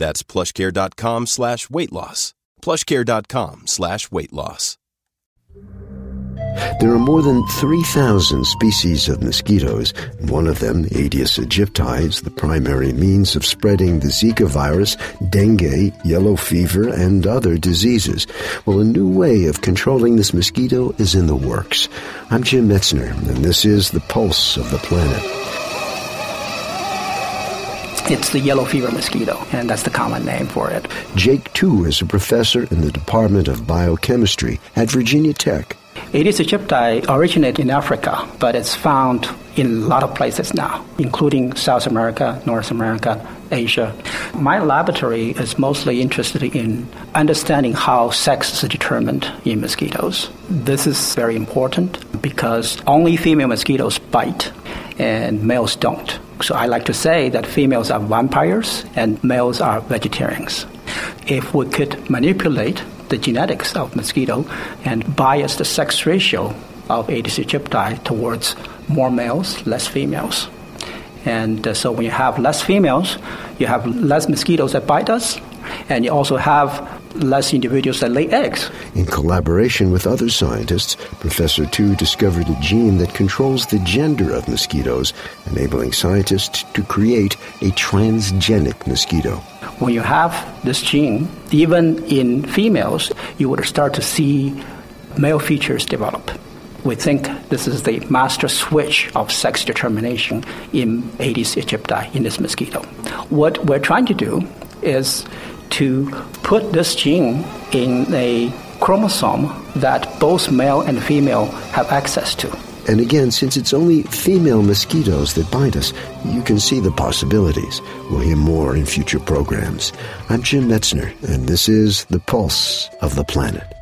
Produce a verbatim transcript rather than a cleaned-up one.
That's plushcare.com slash weight loss. plushcare.com slash weight loss. There are more than three thousand species of mosquitoes. One of them, Aedes aegypti, is the primary means of spreading the Zika virus, dengue, yellow fever, and other diseases. Well, a new way of controlling this mosquito is in the works. I'm Jim Metzner, and this is the Pulse of the Planet. It's the yellow fever mosquito, and that's the common name for it. Jake Tu is a professor in the Department of Biochemistry at Virginia Tech. Aedes aegypti originated in Africa, but it's found in a lot of places now, including South America, North America, Asia. My laboratory is mostly interested in understanding how sex is determined in mosquitoes. This is very important because only female mosquitoes bite and males don't. So I like to say that females are vampires and males are vegetarians. If we could manipulate the genetics of mosquito and bias the sex ratio of Aedes aegypti towards more males, less females. And uh, so when you have less females, you have less mosquitoes that bite us, and you also have less individuals that lay eggs. In collaboration with other scientists, Professor Tu discovered a gene that controls the gender of mosquitoes, enabling scientists to create a transgenic mosquito. When you have this gene, even in females, you would start to see male features develop. We think this is the master switch of sex determination in Aedes aegypti, in this mosquito. What we're trying to do is to put this gene in a chromosome that both male and female have access to. And again, since it's only female mosquitoes that bite us, you can see the possibilities. We'll hear more in future programs. I'm Jim Metzner, and this is The Pulse of the Planet.